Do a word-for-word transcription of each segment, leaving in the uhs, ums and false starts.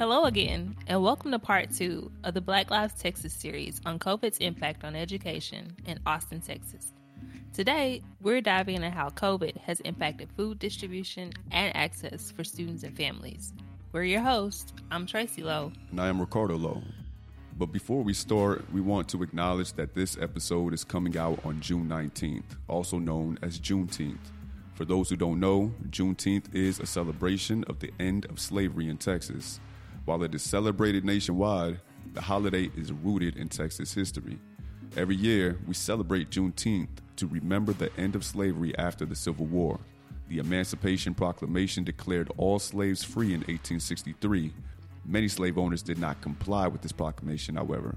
Hello again, and welcome to part two of the Black Lives Texas series on COVID's impact on education in Austin, Texas. Today, we're diving into how COVID has impacted food distribution and access for students and families. We're your hosts. I'm Tracy Lowe. And I am Ricardo Lowe. But before we start, we want to acknowledge that this episode is coming out on June nineteenth, also known as Juneteenth. For those who don't know, Juneteenth is a celebration of the end of slavery in Texas. While it is celebrated nationwide, the holiday is rooted in Texas history. Every year, we celebrate Juneteenth to remember the end of slavery after the Civil War. The Emancipation Proclamation declared all slaves free in eighteen sixty-three. Many slave owners did not comply with this proclamation, however.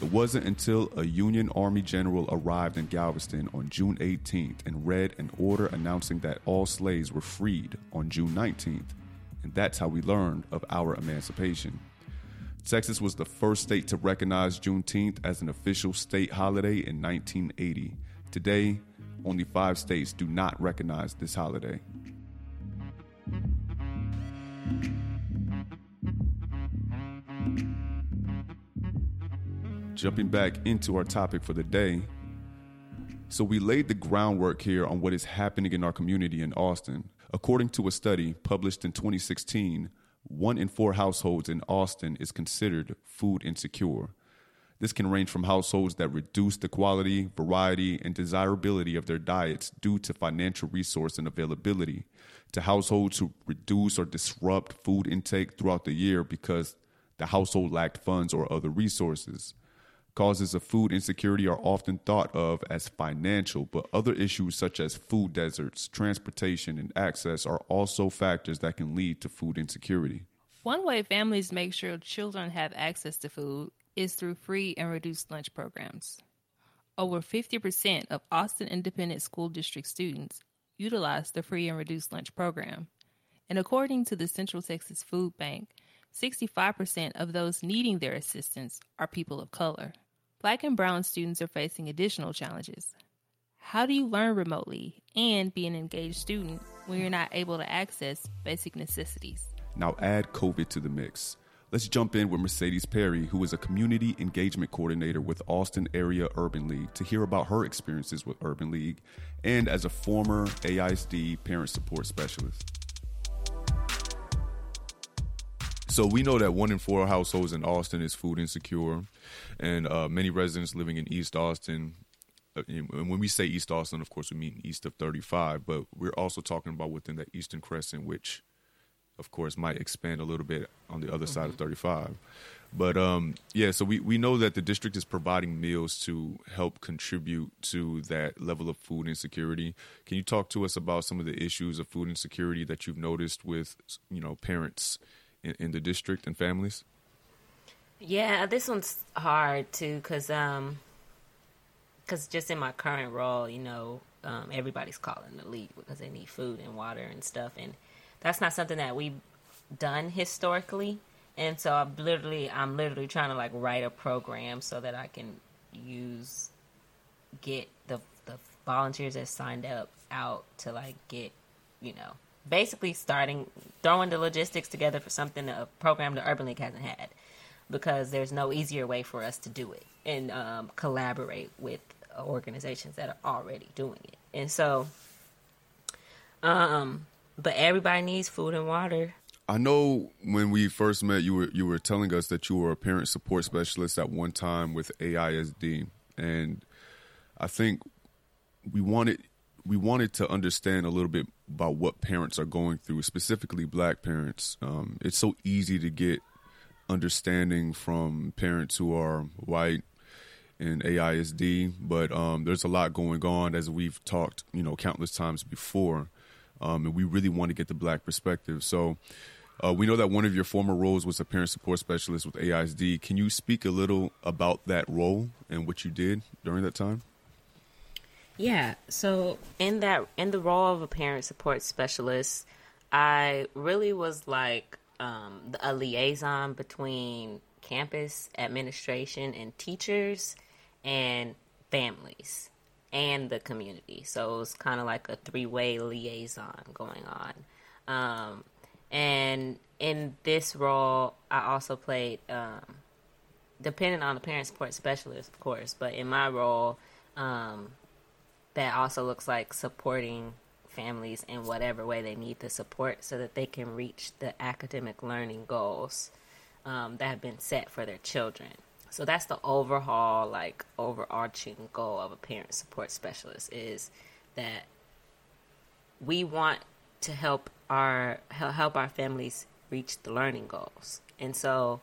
It wasn't until a Union Army general arrived in Galveston on June eighteenth and read an order announcing that all slaves were freed on June nineteenth. And that's how we learned of our emancipation. Texas was the first state to recognize Juneteenth as an official state holiday in nineteen eighty. Today, only five states do not recognize this holiday. Jumping back into our topic for the day. So we laid the groundwork here on what is happening in our community in Austin. According to a study published in twenty sixteen, one in four households in Austin is considered food insecure. This can range from households that reduce the quality, variety, and desirability of their diets due to financial resource and availability, to households who reduce or disrupt food intake throughout the year because the household lacked funds or other resources. Causes of food insecurity are often thought of as financial, but other issues such as food deserts, transportation, and access are also factors that can lead to food insecurity. One way families make sure children have access to food is through free and reduced lunch programs. Over fifty percent of Austin Independent School District students utilize the free and reduced lunch program. And according to the Central Texas Food Bank, sixty-five percent of those needing their assistance are people of color. Black and brown students are facing additional challenges. How do you learn remotely and be an engaged student when you're not able to access basic necessities? Now add COVID to the mix. Let's jump in with Mercedes Perry, who is a community engagement coordinator with Austin Area Urban League, to hear about her experiences with Urban League and as a former A I S D parent support specialist. So we know that one in four households in Austin is food insecure, and uh, many residents living in East Austin, and when we say East Austin, of course, we mean east of thirty-five, but we're also talking about within the Eastern Crescent, which, of course, might expand a little bit on the other mm-hmm. side of thirty-five. But, um, yeah, so we, we know that the district is providing meals to help contribute to that level of food insecurity. Can you talk to us about some of the issues of food insecurity that you've noticed with, you know, parents In, in the district and families? Yeah, this one's hard too, cause um, cause just in my current role, you know, um, everybody's calling the league because they need food and water and stuff, and that's not something that we've done historically. And so I'm literally, I'm literally trying to like write a program so that I can use get the the volunteers that signed up out to like get, you know. Basically starting, throwing the logistics together for something, a program the Urban League hasn't had, because there's no easier way for us to do it and um, collaborate with organizations that are already doing it. And so, um, but everybody needs food and water. I know when we first met, you were you were telling us that you were a parent support specialist at one time with A I S D. And I think we wanted... We wanted to understand a little bit about what parents are going through, specifically Black parents. Um, it's so easy to get understanding from parents who are white and A I S D, but um, there's a lot going on, as we've talked, you know, countless times before, um, and we really want to get the Black perspective. So uh, we know that one of your former roles was a parent support specialist with A I S D. Can you speak a little about that role and what you did during that time? Yeah, so in that in the role of a parent support specialist, I really was like um, a liaison between campus administration and teachers and families and the community. So it was kind of like a three-way liaison going on. Um, And in this role, I also played, um, depending on the parent support specialist, of course, but in my role, um, that also looks like supporting families in whatever way they need the support so that they can reach the academic learning goals um, that have been set for their children. So that's the overhaul, like, overarching goal of a parent support specialist, is that we want to help our help our families reach the learning goals. And so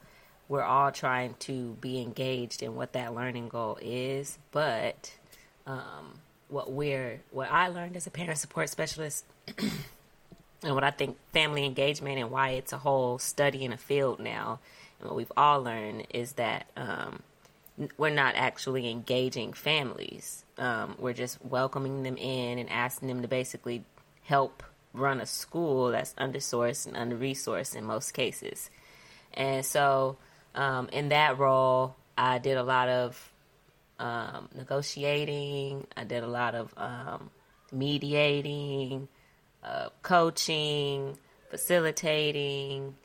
we're all trying to be engaged in what that learning goal is. But um, what we're what I learned as a parent support specialist and what I think family engagement and why it's a whole study in a field now, and what we've all learned is that um, we're not actually engaging families. Um, we're just welcoming them in and asking them to basically help run a school that's undersourced and under-resourced in most cases. And so um, in that role, I did a lot of um, negotiating. I did a lot of um, mediating, uh, coaching, facilitating,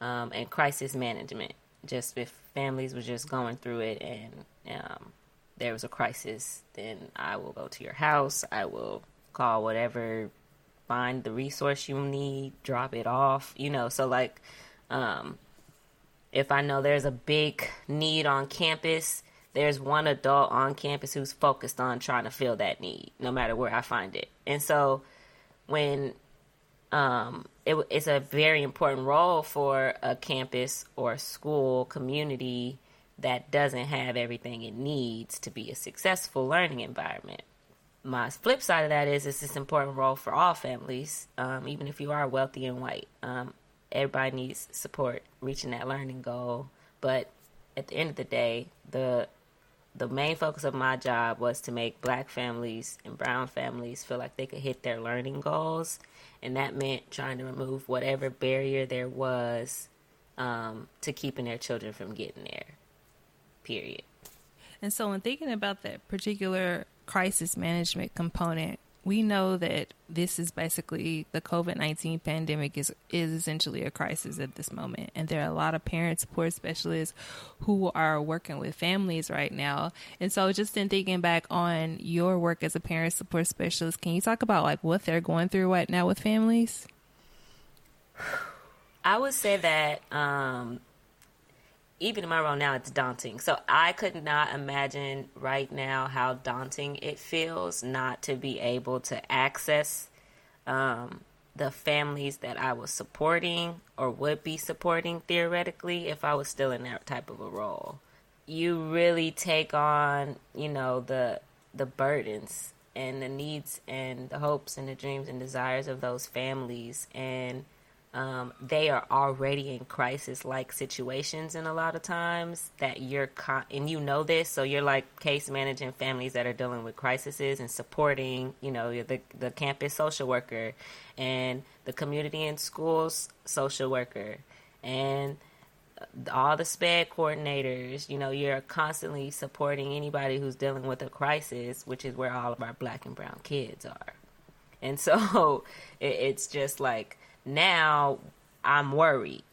um, and crisis management. Just if families were just going through it and um, there was a crisis, then I will go to your house. I will call whatever, find the resource you need, drop it off, you know. So, like, um, if I know there's a big need on campus, there's one adult on campus who's focused on trying to fill that need, no matter where I find it. And so when um, it, it's a very important role for a campus or school community that doesn't have everything it needs to be a successful learning environment. My flip side of that is it's this important role for all families, um, even if you are wealthy and white. Um, everybody needs support reaching that learning goal. But at the end of the day, the the main focus of my job was to make Black families and brown families feel like they could hit their learning goals. And that meant trying to remove whatever barrier there was um, to keeping their children from getting there, period. And so in thinking about that particular crisis management component, we know that this is basically the COVID nineteen pandemic is is essentially a crisis at this moment, and there are a lot of parent support specialists who are working with families right now. And so just in thinking back on your work as a parent support specialist, can you talk about like what they're going through right now with families? I would say that um even in my role now, it's daunting. So I could not imagine right now how daunting it feels not to be able to access um, the families that I was supporting or would be supporting theoretically if I was still in that type of a role. You really take on, you know, the the burdens and the needs and the hopes and the dreams and desires of those families, and Um, they are already in crisis-like situations in a lot of times that you're, con- and you know this, so you're like case managing families that are dealing with crises and supporting, you know, the the campus social worker and the community and schools social worker and all the SPED coordinators. You know, you're constantly supporting anybody who's dealing with a crisis, which is where all of our Black and brown kids are. And so it, it's just like, now I'm worried,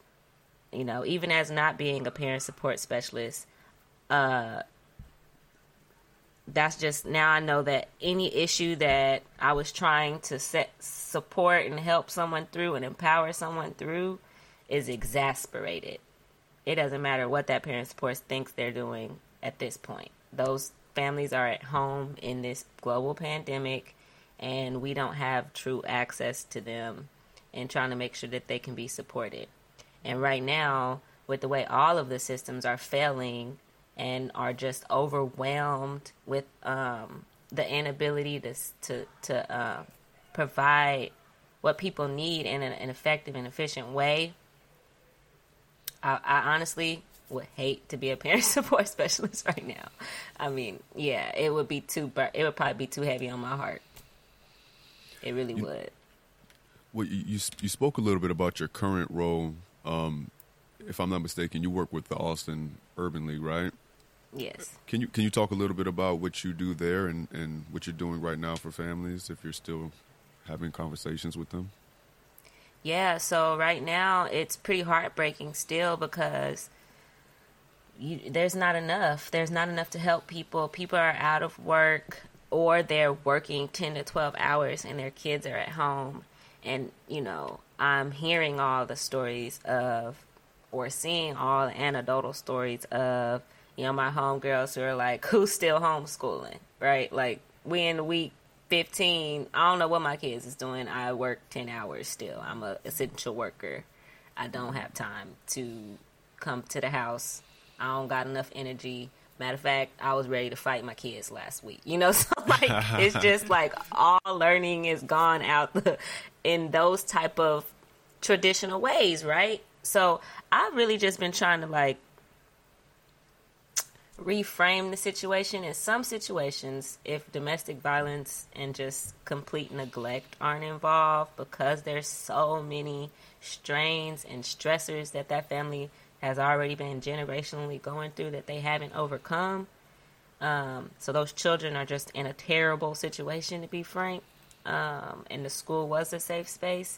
you know, even as not being a parent support specialist, uh, that's just, now I know that any issue that I was trying to set, support and help someone through and empower someone through is exasperated. It doesn't matter what that parent support thinks they're doing at this point. Those families are at home in this global pandemic, and we don't have true access to them, and trying to make sure that they can be supported. And right now, with the way all of the systems are failing and are just overwhelmed with um, the inability to to, to uh, provide what people need in an, an effective and efficient way, I, I honestly would hate to be a parent support specialist right now. I mean, yeah, it would be too, it would probably be too heavy on my heart. It really you- would. Well, you you spoke a little bit about your current role. Um, if I'm not mistaken, you work with the Austin Urban League, right? Yes. Can you can you talk a little bit about what you do there and, and what you're doing right now for families, if you're still having conversations with them? Yeah, so right now it's pretty heartbreaking still because you, there's not enough. There's not enough to help people. People are out of work or they're working ten to twelve hours and their kids are at home. And, you know, I'm hearing all the stories of or seeing all the anecdotal stories of, you know, my homegirls who are like, who's still homeschooling, right? Like, we in the week fifteen, I don't know what my kids is doing. I work ten hours still. I'm a essential worker. I don't have time to come to the house. I don't got enough energy. Matter of fact, I was ready to fight my kids last week. You know, so like it's just like all learning is gone out the, in those type of traditional ways, right? So I've really just been trying to like reframe the situation. In some situations, if domestic violence and just complete neglect aren't involved, because there's so many strains and stressors that that family has already been generationally going through that they haven't overcome. Um, so those children are just in a terrible situation, to be frank. Um, and the school was a safe space,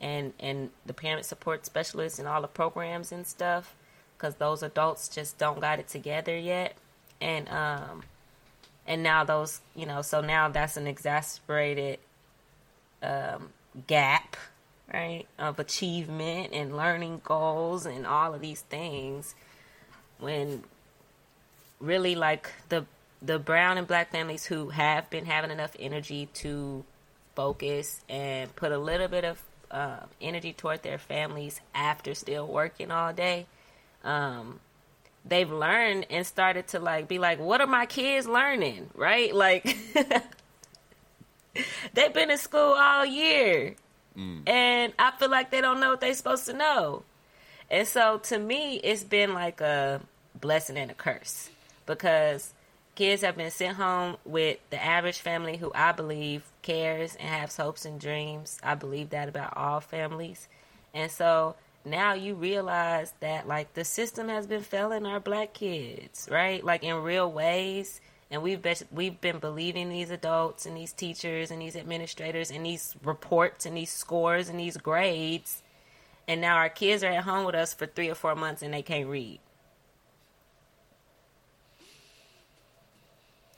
and, and the parent support specialists and all the programs and stuff, because those adults just don't got it together yet. And um, and now those, you know, so now that's an exacerbated um, gap, right, of achievement and learning goals and all of these things, when really, like, the the brown and black families who have been having enough energy to focus and put a little bit of uh, energy toward their families after still working all day, Um, they've learned and started to like be like, what are my kids learning, right? Like they've been in school all year, mm. and I feel like they don't know what they're supposed to know. And so to me, it's been like a blessing and a curse, because kids have been sent home with the average family who I believe cares and has hopes and dreams. I believe that about all families. And so now you realize that, like, the system has been failing our black kids, right? Like, in real ways. And we've been, we've been believing these adults and these teachers and these administrators and these reports and these scores and these grades. And now our kids are at home with us for three or four months and they can't read.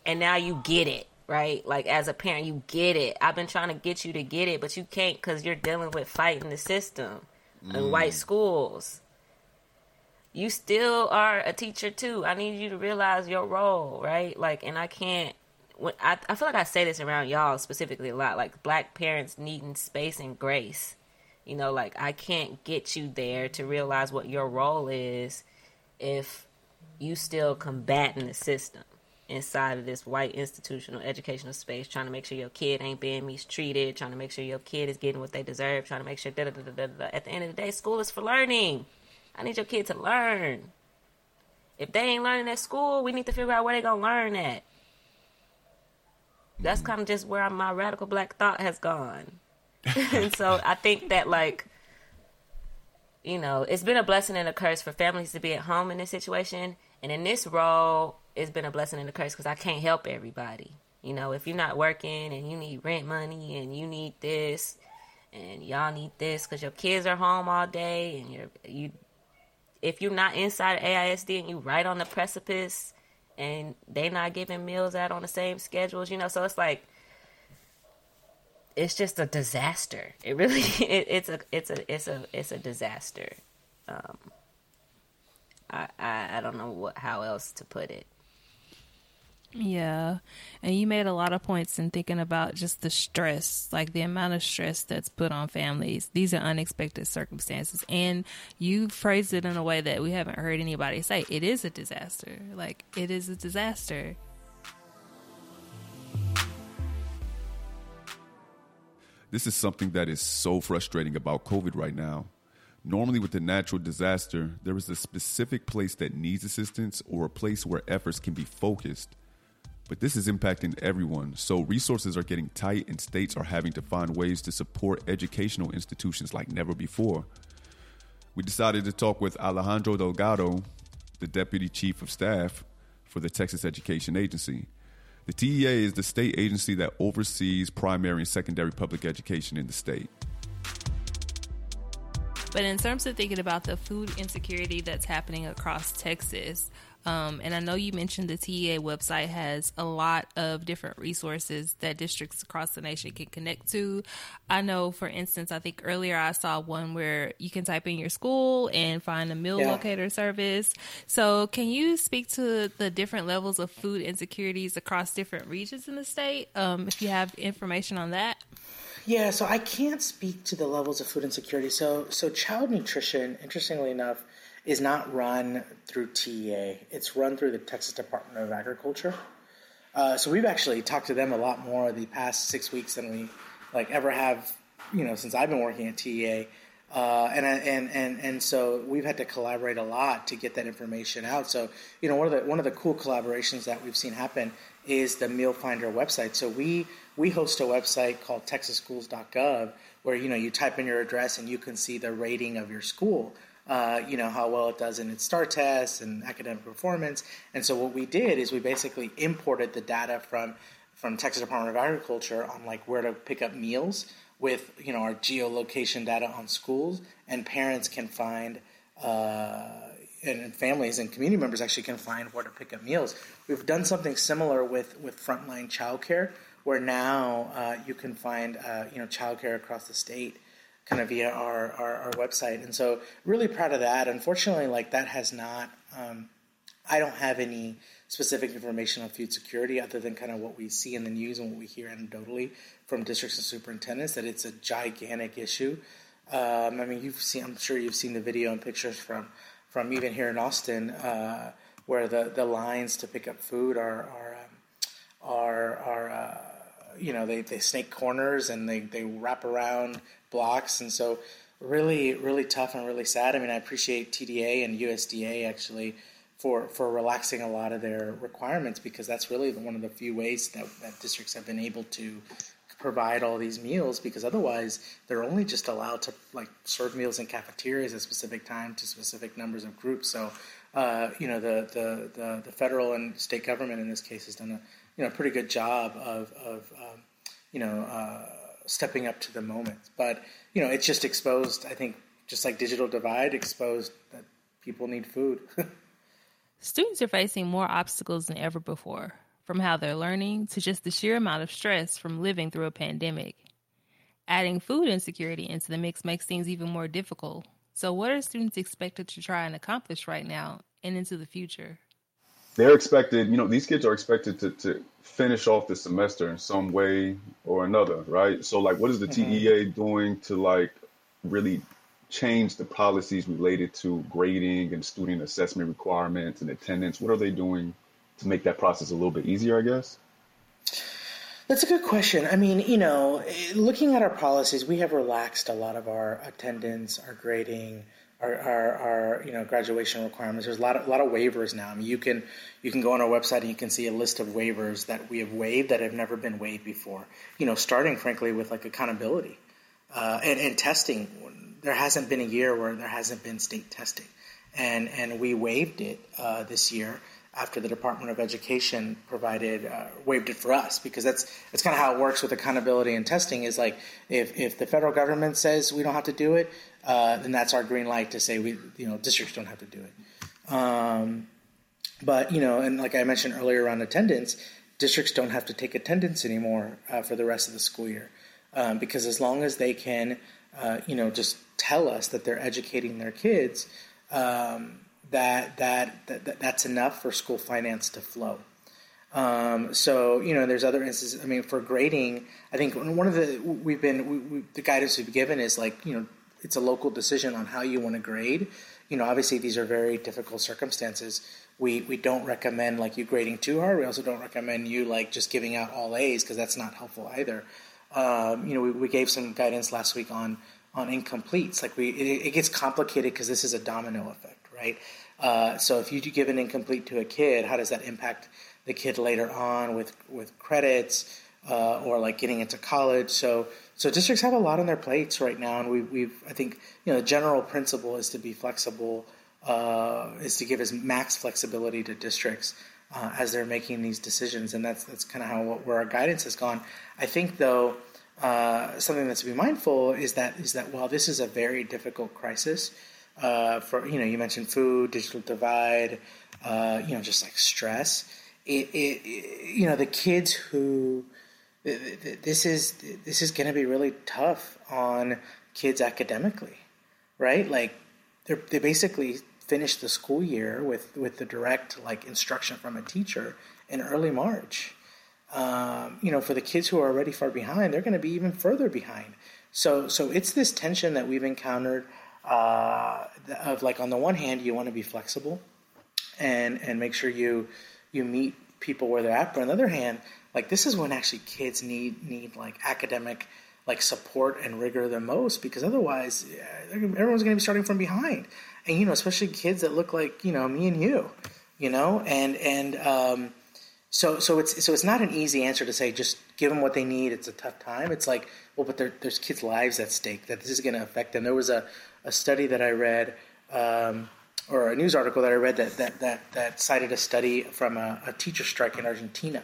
And now you get it, right? Like, as a parent, you get it. I've been trying to get you to get it, but you can't because you're dealing with fighting the system. In white schools, you still are a teacher too. I need you to realize your role, right? Like, and I can't, when, I, I feel like I say this around y'all specifically a lot, like black parents needing space and grace. You know, like, I can't get you there to realize what your role is if you still combating the system inside of this white institutional educational space, trying to make sure your kid ain't being mistreated, trying to make sure your kid is getting what they deserve, trying to make sure da da da da da. At the end of the day, school is for learning. I need your kid to learn. If they ain't learning at school, we need to figure out where they gonna learn at. That's kind of just where my radical black thought has gone. And so I think that, like, you know, it's been a blessing and a curse for families to be at home in this situation. And in this role, it's been a blessing and a curse because I can't help everybody. You know, if you're not working and you need rent money and you need this and y'all need this because your kids are home all day, and you're, you, if you're not inside A I S D and you right on the precipice and they not giving meals out on the same schedules, you know, so it's like, it's just a disaster. It really, it, it's a, it's a, it's a, it's a disaster. Um, I, I, I don't know what, how else to put it. Yeah. And you made a lot of points in thinking about just the stress, like the amount of stress that's put on families. These are unexpected circumstances. And you phrased it in a way that we haven't heard anybody say. It is a disaster. Like, it is a disaster. This is something that is so frustrating about COVID right now. Normally with a natural disaster, there is a specific place that needs assistance or a place where efforts can be focused. But this is impacting everyone, so resources are getting tight and states are having to find ways to support educational institutions like never before. We decided to talk with Alejandro Delgado, the Deputy Chief of Staff for the Texas Education Agency. The T E A is the state agency that oversees primary and secondary public education in the state. But in terms of thinking about the food insecurity that's happening across Texas, um, and I know you mentioned the T E A website has a lot of different resources that districts across the nation can connect to. I know, for instance, I think earlier I saw one where you can type in your school and find a meal yeah. locator service. So can you speak to the different levels of food insecurities across different regions in the state, um, if you have information on that? Yeah, so I can't speak to the levels of food insecurity. So so child nutrition, interestingly enough, is not run through T E A. It's run through the Texas Department of Agriculture. Uh, so we've actually talked to them a lot more the past six weeks than we like ever have, you know, since I've been working at T E A. Uh, and, I, and and and so we've had to collaborate a lot to get that information out. So, you know, one of the one of the cool collaborations that we've seen happen is the Meal Finder website. So we we host a website called texas schools dot gov where, you know, you type in your address and you can see the rating of your school, uh, you know, how well it does in its STAR tests and academic performance. And so what we did is we basically imported the data from, from Texas Department of Agriculture on, like, where to pick up meals with, you know, our geolocation data on schools, and parents can find uh, – and families and community members actually can find where to pick up meals. We've done something similar with, with frontline childcare, where now uh, you can find uh, you know childcare across the state, kind of via our, our, our website. And so, really proud of that. Unfortunately, like that has not. Um, I don't have any specific information on food security other than kind of what we see in the news and what we hear anecdotally from districts and superintendents, that it's a gigantic issue. Um, I mean, you've seen. I'm sure you've seen the video and pictures from. From even here in Austin, uh, where the, the lines to pick up food are are um, are, are uh, you know they, they snake corners and they, they wrap around blocks, and so really really tough and really sad. I mean, I appreciate T D A and U S D A actually for, for relaxing a lot of their requirements, because that's really one of the few ways that, that districts have been able to provide all these meals, because otherwise they're only just allowed to like serve meals in cafeterias at specific times to specific numbers of groups. So, uh, you know, the, the, the, the federal and state government in this case has done a you know pretty good job of, of um, you know, uh, stepping up to the moment. But, you know, it's just exposed, I think, just like digital divide, exposed that people need food. Students are facing more obstacles than ever before, from how they're learning to just the sheer amount of stress from living through a pandemic. Adding food insecurity into the mix makes things even more difficult. So what are students expected to try and accomplish right now and into the future? They're expected, you know, these kids are expected to, to finish off the semester in some way or another, right? So like, what is the mm-hmm. T E A doing to like really change the policies related to grading and student assessment requirements and attendance? What are they doing to make that process a little bit easier, I guess? That's a good question. I mean, you know, looking at our policies, we have relaxed a lot of our attendance, our grading, our, our, our you know, graduation requirements. There's a lot of, a lot of waivers now. I mean, you can you can go on our website and you can see a list of waivers that we have waived that have never been waived before. You know, starting frankly with like accountability uh, and, and testing. There hasn't been a year where there hasn't been state testing, and and we waived it uh, this year, after the Department of Education provided, uh, waived it for us, because that's that's kind of how it works with accountability and testing. Is like if, if the federal government says we don't have to do it, uh, then that's our green light to say we you know districts don't have to do it. Um, but you know, and like I mentioned earlier around attendance, districts don't have to take attendance anymore uh, for the rest of the school year, um, because as long as they can, uh, you know, just tell us that they're educating their kids. Um, That, that that that's enough for school finance to flow. Um, so you know, there's other instances. I mean, for grading, I think one of the we've been we, we, the guidance we've given is like you know it's a local decision on how you want to grade. You know, obviously these are very difficult circumstances. We we don't recommend like you grading too hard. We also don't recommend you like just giving out all A's, because that's not helpful either. Um, you know, we, we gave some guidance last week on on incompletes. Like we it, it gets complicated because this is a domino effect. Right? Uh, so if you do give an incomplete to a kid, how does that impact the kid later on with, with credits uh, or like getting into college? So so districts have a lot on their plates right now, and we, we've I think you know the general principle is to be flexible, uh, is to give as max flexibility to districts uh, as they're making these decisions, and that's that's kind of how where our guidance has gone. I think though uh, something that's to be mindful is that is that while this is a very difficult crisis, uh, for you know you mentioned food, digital divide, uh, you know just like stress. It, it, it you know the kids who this is this is going to be really tough on kids academically, right? Like they're, they basically finish the school year with, with the direct like instruction from a teacher in early March. Um, you know, for the kids who are already far behind, they're going to be even further behind. So, so it's this tension that we've encountered uh, of like, on the one hand, you want to be flexible and, and make sure you, you meet people where they're at. But on the other hand, like this is when actually kids need, need like academic like support and rigor the most, because otherwise everyone's going to be starting from behind. And, you know, especially kids that look like, you know, me and you, you know, and, and, um, so, so it's, so it's not an easy answer to say, just give them what they need. It's a tough time. It's like, well, but there, there's kids' lives at stake that this is going to affect them. There was a, a study that I read, um, or a news article that I read that, that, that, that cited a study from a, a teacher strike in Argentina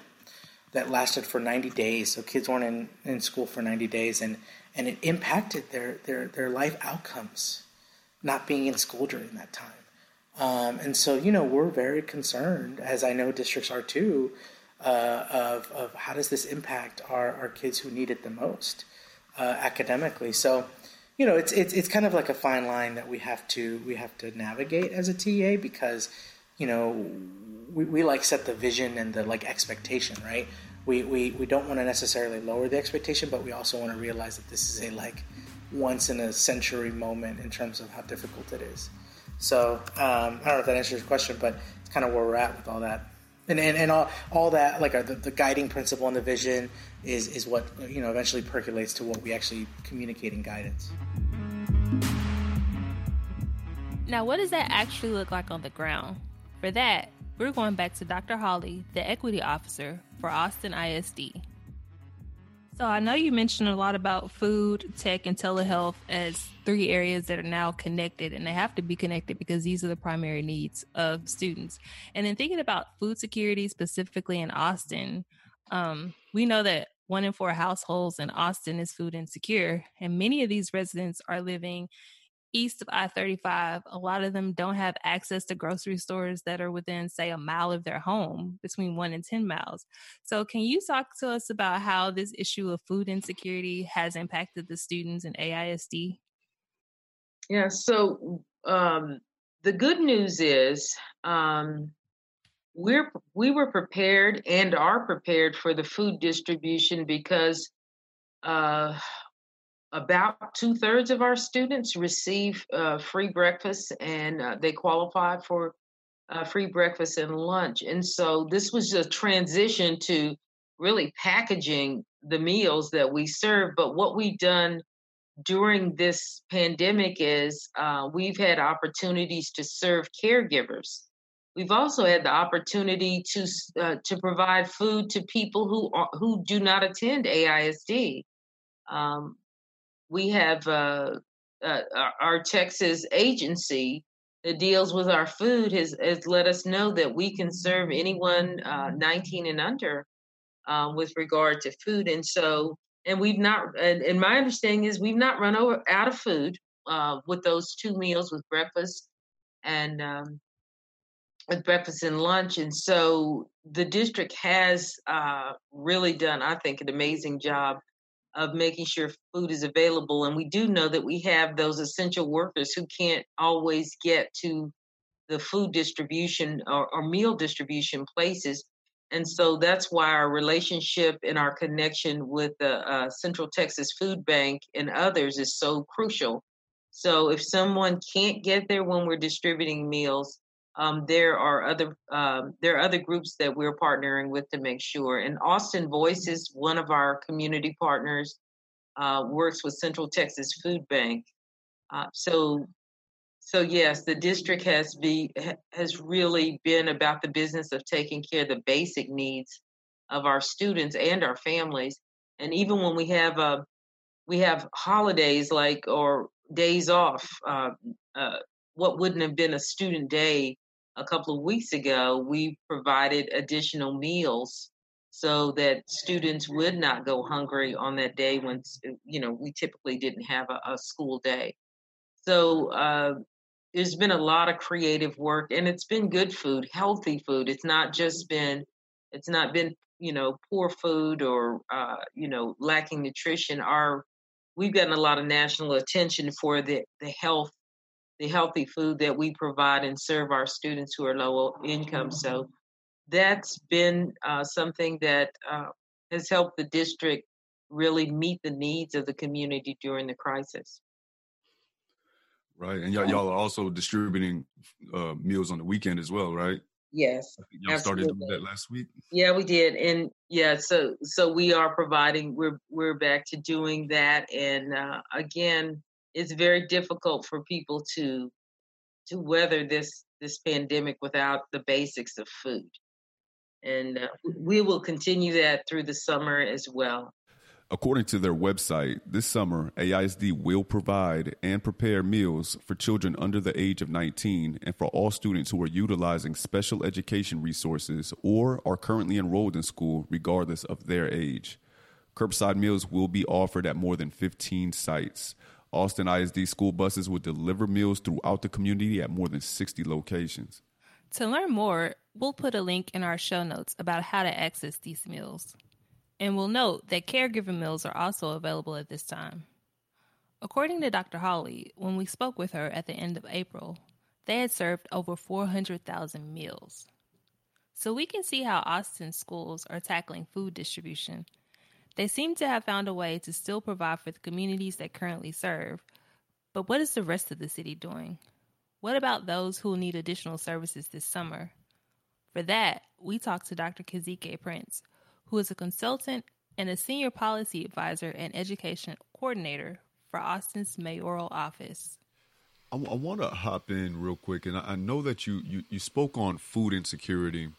that lasted for ninety days. So kids weren't in, in school for ninety days, and, and it impacted their, their, their life outcomes, not being in school during that time. Um, and so, you know, we're very concerned, as I know districts are too, uh, of, of how does this impact our, our kids who need it the most uh, academically. So, you know, it's, it's, it's kind of like a fine line that we have to, we have to navigate as a T A, because, you know, we, we like set the vision and the like expectation, right? We, we, we don't want to necessarily lower the expectation, but we also want to realize that this is a like once in a century moment in terms of how difficult it is. So um, I don't know if that answers your question, but it's kind of where we're at with all that. And and, and all, all that, like our, the, the guiding principle and the vision is, is what, you know, eventually percolates to what we actually communicate in guidance. Now, what does that actually look like on the ground? For that, we're going back to Doctor Holly, the equity officer for Austin I S D. So I know you mentioned a lot about food, tech, and telehealth as three areas that are now connected, and they have to be connected because these are the primary needs of students. And then thinking about food security specifically in Austin, um, we know that one in four households in Austin is food insecure, and many of these residents are living east of I thirty-five. A lot of them don't have access to grocery stores that are within, say, a mile of their home, between one and ten miles. So can you talk to us about how this issue of food insecurity has impacted the students in A I S D? Yeah, so um, the good news is um, we're we were prepared and are prepared for the food distribution, because uh about two-thirds of our students receive uh, free breakfast, and uh, they qualify for uh, free breakfast and lunch. And so this was a transition to really packaging the meals that we serve. But what we've done during this pandemic is uh, we've had opportunities to serve caregivers. We've also had the opportunity to uh, to provide food to people who are, who do not attend A I S D. Um, We have uh, uh, our Texas agency that deals with our food has, has let us know that we can serve anyone uh, nineteen and under uh, with regard to food. And so, and we've not, and, and my understanding is we've not run over out of food uh, with those two meals, with breakfast and um, with breakfast and lunch. And so the district has uh, really done, I think, an amazing job of making sure food is available. And we do know that we have those essential workers who can't always get to the food distribution or, or meal distribution places. And so that's why our relationship and our connection with the uh, Central Texas Food Bank and others is so crucial. So if someone can't get there when we're distributing meals, um, there are other um, there are other groups that we're partnering with to make sure. And Austin Voices, one of our community partners, uh, works with Central Texas Food Bank. Uh, so, so yes, the district has be has really been about the business of taking care of the basic needs of our students and our families. And even when we have uh, we have holidays like or days off, uh, uh, what wouldn't have been a student day a couple of weeks ago, we provided additional meals so that students would not go hungry on that day when, you know, we typically didn't have a, a school day. So uh, there's been a lot of creative work, and it's been good food, healthy food. It's not just been, it's not been, you know, poor food or, uh, you know, lacking nutrition. Our, we've gotten a lot of national attention for the, the health, the healthy food that we provide and serve our students who are low income. So that's been uh, something that uh, has helped the district really meet the needs of the community during the crisis. Right. And y'all, y'all are also distributing uh, meals on the weekend as well, right? Yes. I think y'all absolutely. Started doing that last week. Yeah, we did. And yeah, so so we are providing, we're, we're back to doing that. And uh, again, it's very difficult for people to to weather this this pandemic without the basics of food. And uh, we will continue that through the summer as well. According to their website, this summer, A I S D will provide and prepare meals for children under the age of nineteen and for all students who are utilizing special education resources or are currently enrolled in school, regardless of their age. Curbside meals will be offered at more than fifteen sites. Austin I S D school buses will deliver meals throughout the community at more than sixty locations. To learn more, we'll put a link in our show notes about how to access these meals. And we'll note that caregiver meals are also available at this time. According to Doctor Holly, when we spoke with her at the end of April, they had served over four hundred thousand meals. So we can see how Austin schools are tackling food distribution. They seem to have found a way to still provide for the communities that currently serve. But what is the rest of the city doing? What about those who need additional services this summer? For that, we talked to Doctor Kezike Prince, who is a consultant and a senior policy advisor and education coordinator for Austin's mayoral office. I, I want to hop in real quick, and I, I know that you, you you spoke on food insecurity,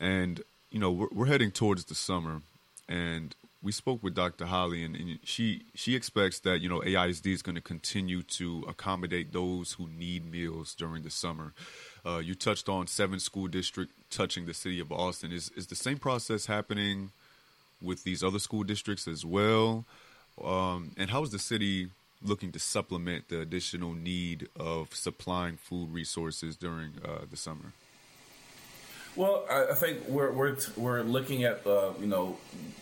and you know we're, we're heading towards the summer, and we spoke with Doctor Holly, and, and she she expects that you know A I S D is going to continue to accommodate those who need meals during the summer. Uh, you touched on seven school districts touching the city of Austin. Is is the same process happening with these other school districts as well? Um, and how is the city looking to supplement the additional need of supplying food resources during uh, the summer? Well, I, I think we're we're we're looking at the you know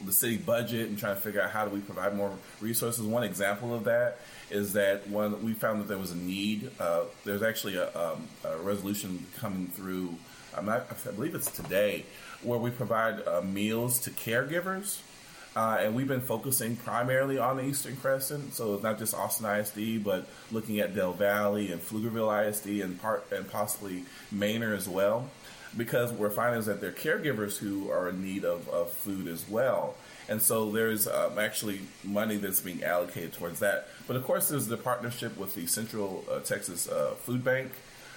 the city budget and trying to figure out how do we provide more resources. One example of that is that one we found that there was a need. Uh, there's actually a, um, a resolution coming through. I'm not, I believe it's today, where we provide uh, meals to caregivers. Uh, and we've been focusing primarily on the Eastern Crescent, so it's not just Austin I S D, but looking at Del Valle and Pflugerville I S D and part and possibly Manor as well, because we're finding that there are caregivers who are in need of, of food as well. And so there's um, actually money that's being allocated towards that. But of course, there's the partnership with the Central uh, Texas uh, Food Bank.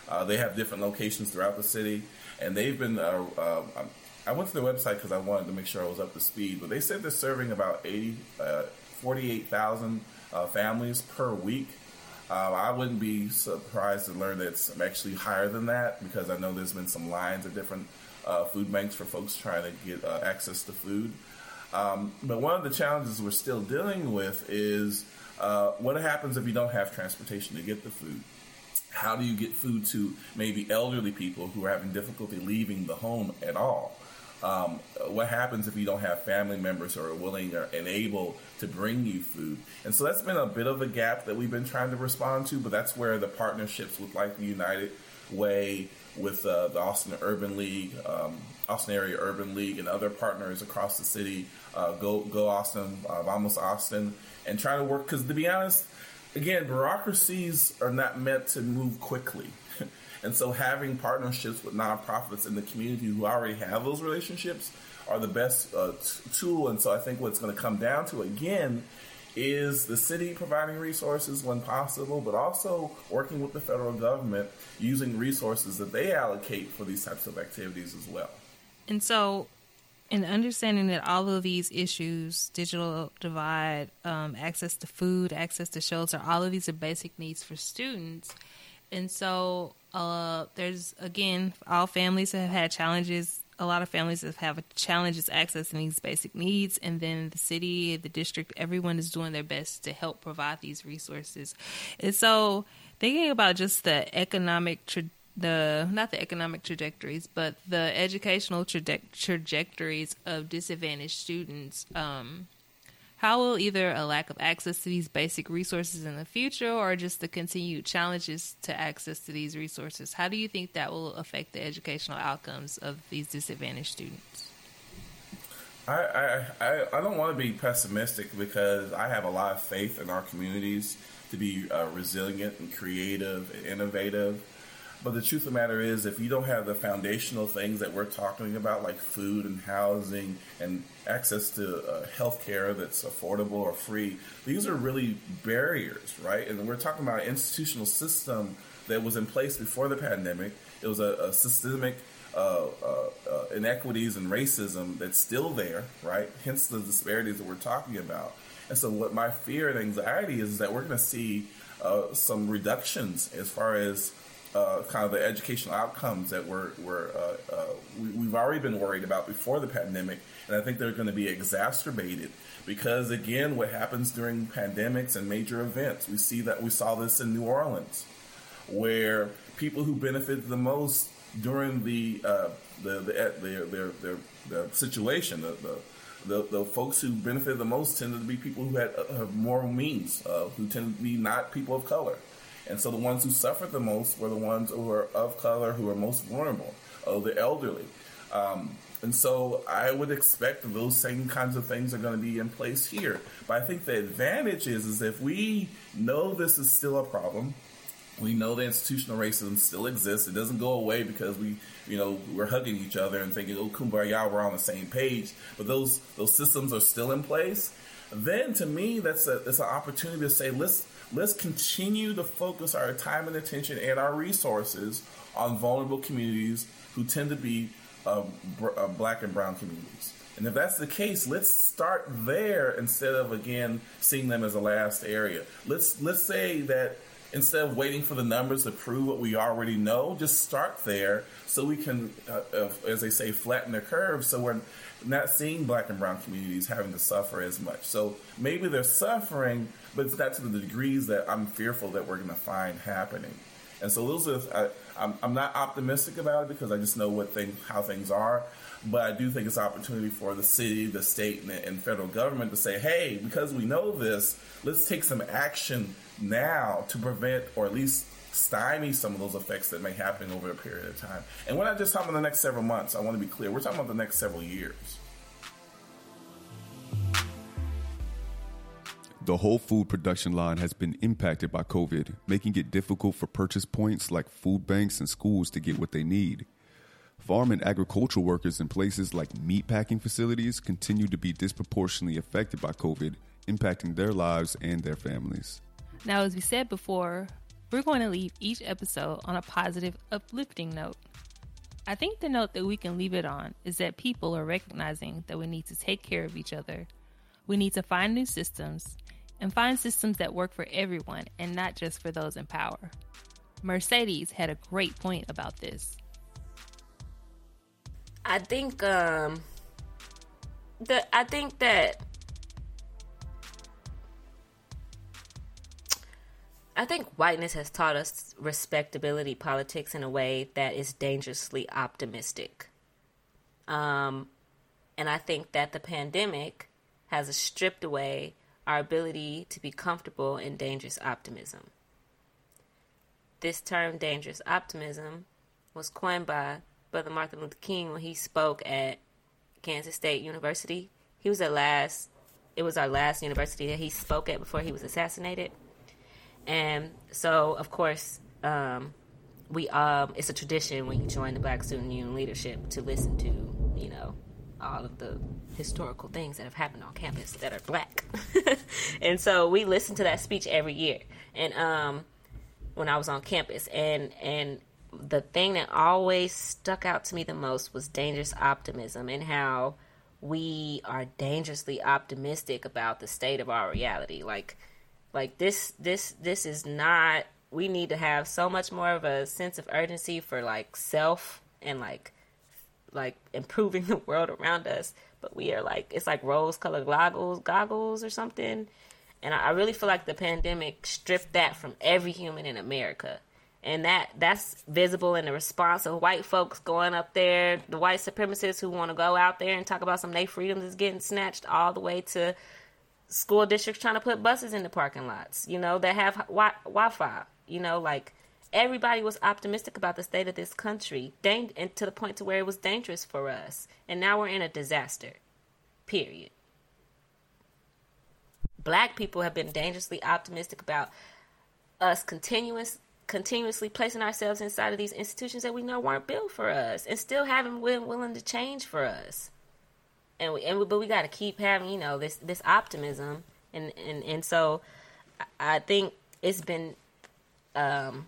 Uh, they have different locations throughout the city. And they've been, uh, uh, I went to their website because I wanted to make sure I was up to speed, but they said they're serving about eighty, uh, forty-eight thousand uh, families per week. Uh, I wouldn't be surprised to learn that it's actually higher than that, because I know there's been some lines at different uh, food banks for folks trying to get uh, access to food. Um, but one of the challenges we're still dealing with is uh, what happens if you don't have transportation to get the food? How do you get food to maybe elderly people who are having difficulty leaving the home at all? Um, what happens if you don't have family members who are willing and able to bring you food? And so that's been a bit of a gap that we've been trying to respond to, but that's where the partnerships with like the United Way, with uh, the Austin Urban League, um, Austin Area Urban League, and other partners across the city, uh, Go Go Austin, uh, Vamos Austin, and try to work, because to be honest, again, bureaucracies are not meant to move quickly. And so having partnerships with nonprofits in the community who already have those relationships are the best uh, t- tool. And so I think what's going to come down to, again, is the city providing resources when possible, but also working with the federal government, using resources that they allocate for these types of activities as well. And so in understanding that all of these issues, digital divide, um, access to food, access to shelter, all of these are basic needs for students. And so uh, there's, again, all families have had challenges a lot of families have challenges accessing these basic needs, and then the city, the district, everyone is doing their best to help provide these resources. And so thinking about just the economic, tra- the not the economic trajectories, but the educational tra- trajectories of disadvantaged students, um, how will either a lack of access to these basic resources in the future or just the continued challenges to access to these resources, how do you think that will affect the educational outcomes of these disadvantaged students? I, I, I don't want to be pessimistic because I have a lot of faith in our communities to be uh, resilient and creative and innovative. But the truth of the matter is, if you don't have the foundational things that we're talking about, like food and housing and access to uh, health care that's affordable or free, these are really barriers, right? And we're talking about an institutional system that was in place before the pandemic. It was a, a systemic uh, uh, uh, inequities and racism that's still there, right? Hence the disparities that we're talking about. And so what my fear and anxiety is, is that we're going to see uh, some reductions as far as Uh, kind of the educational outcomes that we're, we're, uh, uh, we, we've already been worried about before the pandemic. And I think they're going to be exacerbated because, again, what happens during pandemics and major events, we see that we saw this in New Orleans, where people who benefited the most during the uh, the, the, their, their, their, their situation, the, the The, the folks who benefited the most tended to be people who had uh, moral means, uh, who tended to be not people of color. And so the ones who suffered the most were the ones who are of color, who are most vulnerable, or the elderly. Um, and so I would expect that those same kinds of things are going to be in place here. But I think the advantage is, is if we know this is still a problem, we know that institutional racism still exists. It doesn't go away because we, you know, we're hugging each other and thinking, oh, kumbaya, we're on the same page. But those those systems are still in place. Then, to me, that's a that's an opportunity to say, let's let's continue to focus our time and attention and our resources on vulnerable communities who tend to be uh, br- uh, black and brown communities. And if that's the case, let's start there instead of, again, seeing them as a last area. Let's let's say that, instead of waiting for the numbers to prove what we already know, just start there so we can, uh, uh, as they say, flatten the curve so we're not seeing black and brown communities having to suffer as much. So maybe they're suffering, but it's not to the degrees that I'm fearful that we're going to find happening. And so those are, I, I'm, I'm not optimistic about it because I just know what things, how things are. But I do think it's an opportunity for the city, the state, and, and federal government to say, hey, because we know this, let's take some action now to prevent or at least stymie some of those effects that may happen over a period of time. And we're not just talking about the next several months. I want to be clear. We're talking about the next several years. The whole food production line has been impacted by COVID, making it difficult for purchase points like food banks and schools to get what they need. Farm and agricultural workers in places like meatpacking facilities continue to be disproportionately affected by COVID, impacting their lives and their families. Now, as we said before, we're going to leave each episode on a positive, uplifting note. I think the note that we can leave it on is that people are recognizing that we need to take care of each other. We need to find new systems and find systems that work for everyone and not just for those in power. Mercedes had a great point about this. I think um, the I think that I think whiteness has taught us respectability politics in a way that is dangerously optimistic, um, and I think that the pandemic has stripped away our ability to be comfortable in dangerous optimism. This term, dangerous optimism, was coined by Brother Martin Luther King when he spoke at Kansas State University. He was the last, it was our last university that he spoke at before he was assassinated. And so, of course, um, we um, it's a tradition when you join the Black Student Union leadership to listen to, you know, all of the historical things that have happened on campus that are black. And so we listen to that speech every year. And um, when I was on campus, and and. the thing that always stuck out to me the most was dangerous optimism and how we are dangerously optimistic about the state of our reality. Like, like this, this, this is not, we need to have so much more of a sense of urgency for like self and like, like improving the world around us, but we are like, it's like rose colored goggles, goggles or something. And I really feel like the pandemic stripped that from every human in America. And that that's visible in the response of white folks going up there, the white supremacists who want to go out there and talk about some of their freedoms is getting snatched, all the way to school districts trying to put buses in the parking lots, you know, that have wi- Wi-Fi, you know, like everybody was optimistic about the state of this country, dang- and to the point to where it was dangerous for us. And now we're in a disaster, period. Black people have been dangerously optimistic about us continuous, continuously placing ourselves inside of these institutions that we know weren't built for us, and still haven't been willing to change for us. And we, and we, but we got to keep having, you know, this this optimism, and and and so I think it's been um,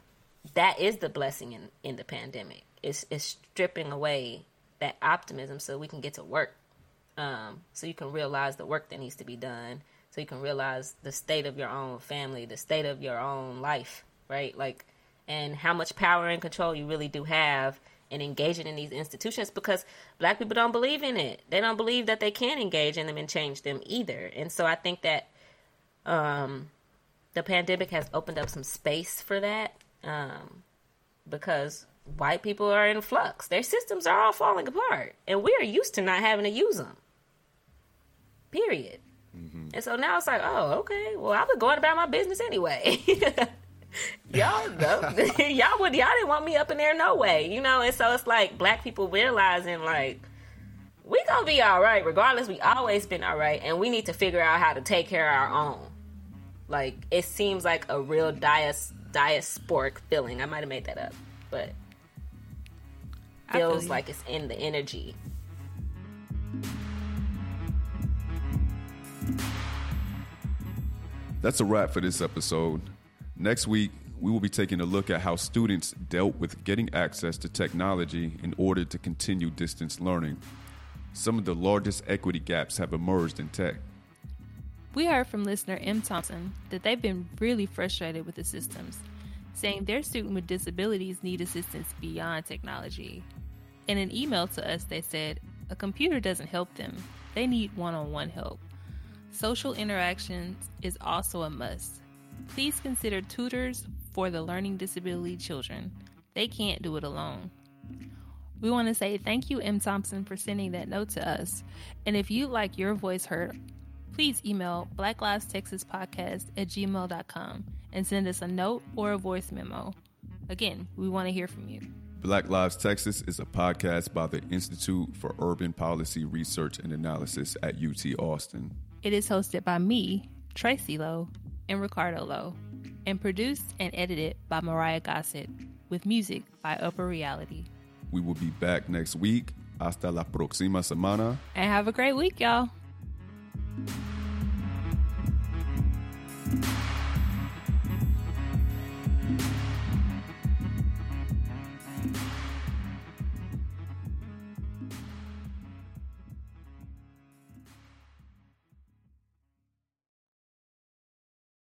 that is the blessing in, in the pandemic. It's it's stripping away that optimism so we can get to work, um, so you can realize the work that needs to be done. So you can realize the state of your own family, the state of your own life, right? Like, and how much power and control you really do have in engaging in these institutions, because Black people don't believe in it. They don't believe that they can engage in them and change them either. And so I think that um, the pandemic has opened up some space for that, um, because white people are in flux. Their systems are all falling apart, and we are used to not having to use them, period. Mm-hmm. And so now it's like, oh, okay, well, I've been going about my business anyway. y'all, know, y'all would, y'all didn't want me up in there no way, you know? And so it's like Black people realizing, like, we gonna be all right regardless. We always been all right, and we need to figure out how to take care of our own. Like, it seems like a real dias, diasporic feeling. I might have made that up, but feels like it's in the energy. That's a wrap for this episode. Next week, we will be taking a look at how students dealt with getting access to technology in order to continue distance learning. Some of the largest equity gaps have emerged in tech. We heard from listener M. Thompson that they've been really frustrated with the systems, saying their students with disabilities need assistance beyond technology. In an email to us, they said, a computer doesn't help them. They need one-on-one help. Social interactions is also a must. Please consider tutors for the learning disability children. They can't do it alone. We want to say thank you, M. Thompson, for sending that note to us. And if you'd like your voice heard, please email black lives texas podcast at gmail dot com and send us a note or a voice memo. Again, we want to hear from you. Black Lives Texas is a podcast by the Institute for Urban Policy Research and Analysis at U T Austin. It is hosted by me, Tracy Lowe, and Ricardo Lowe, and produced and edited by Mariah Gossett, with music by Upper Reality. We will be back next week. Hasta la próxima semana. And have a great week, y'all.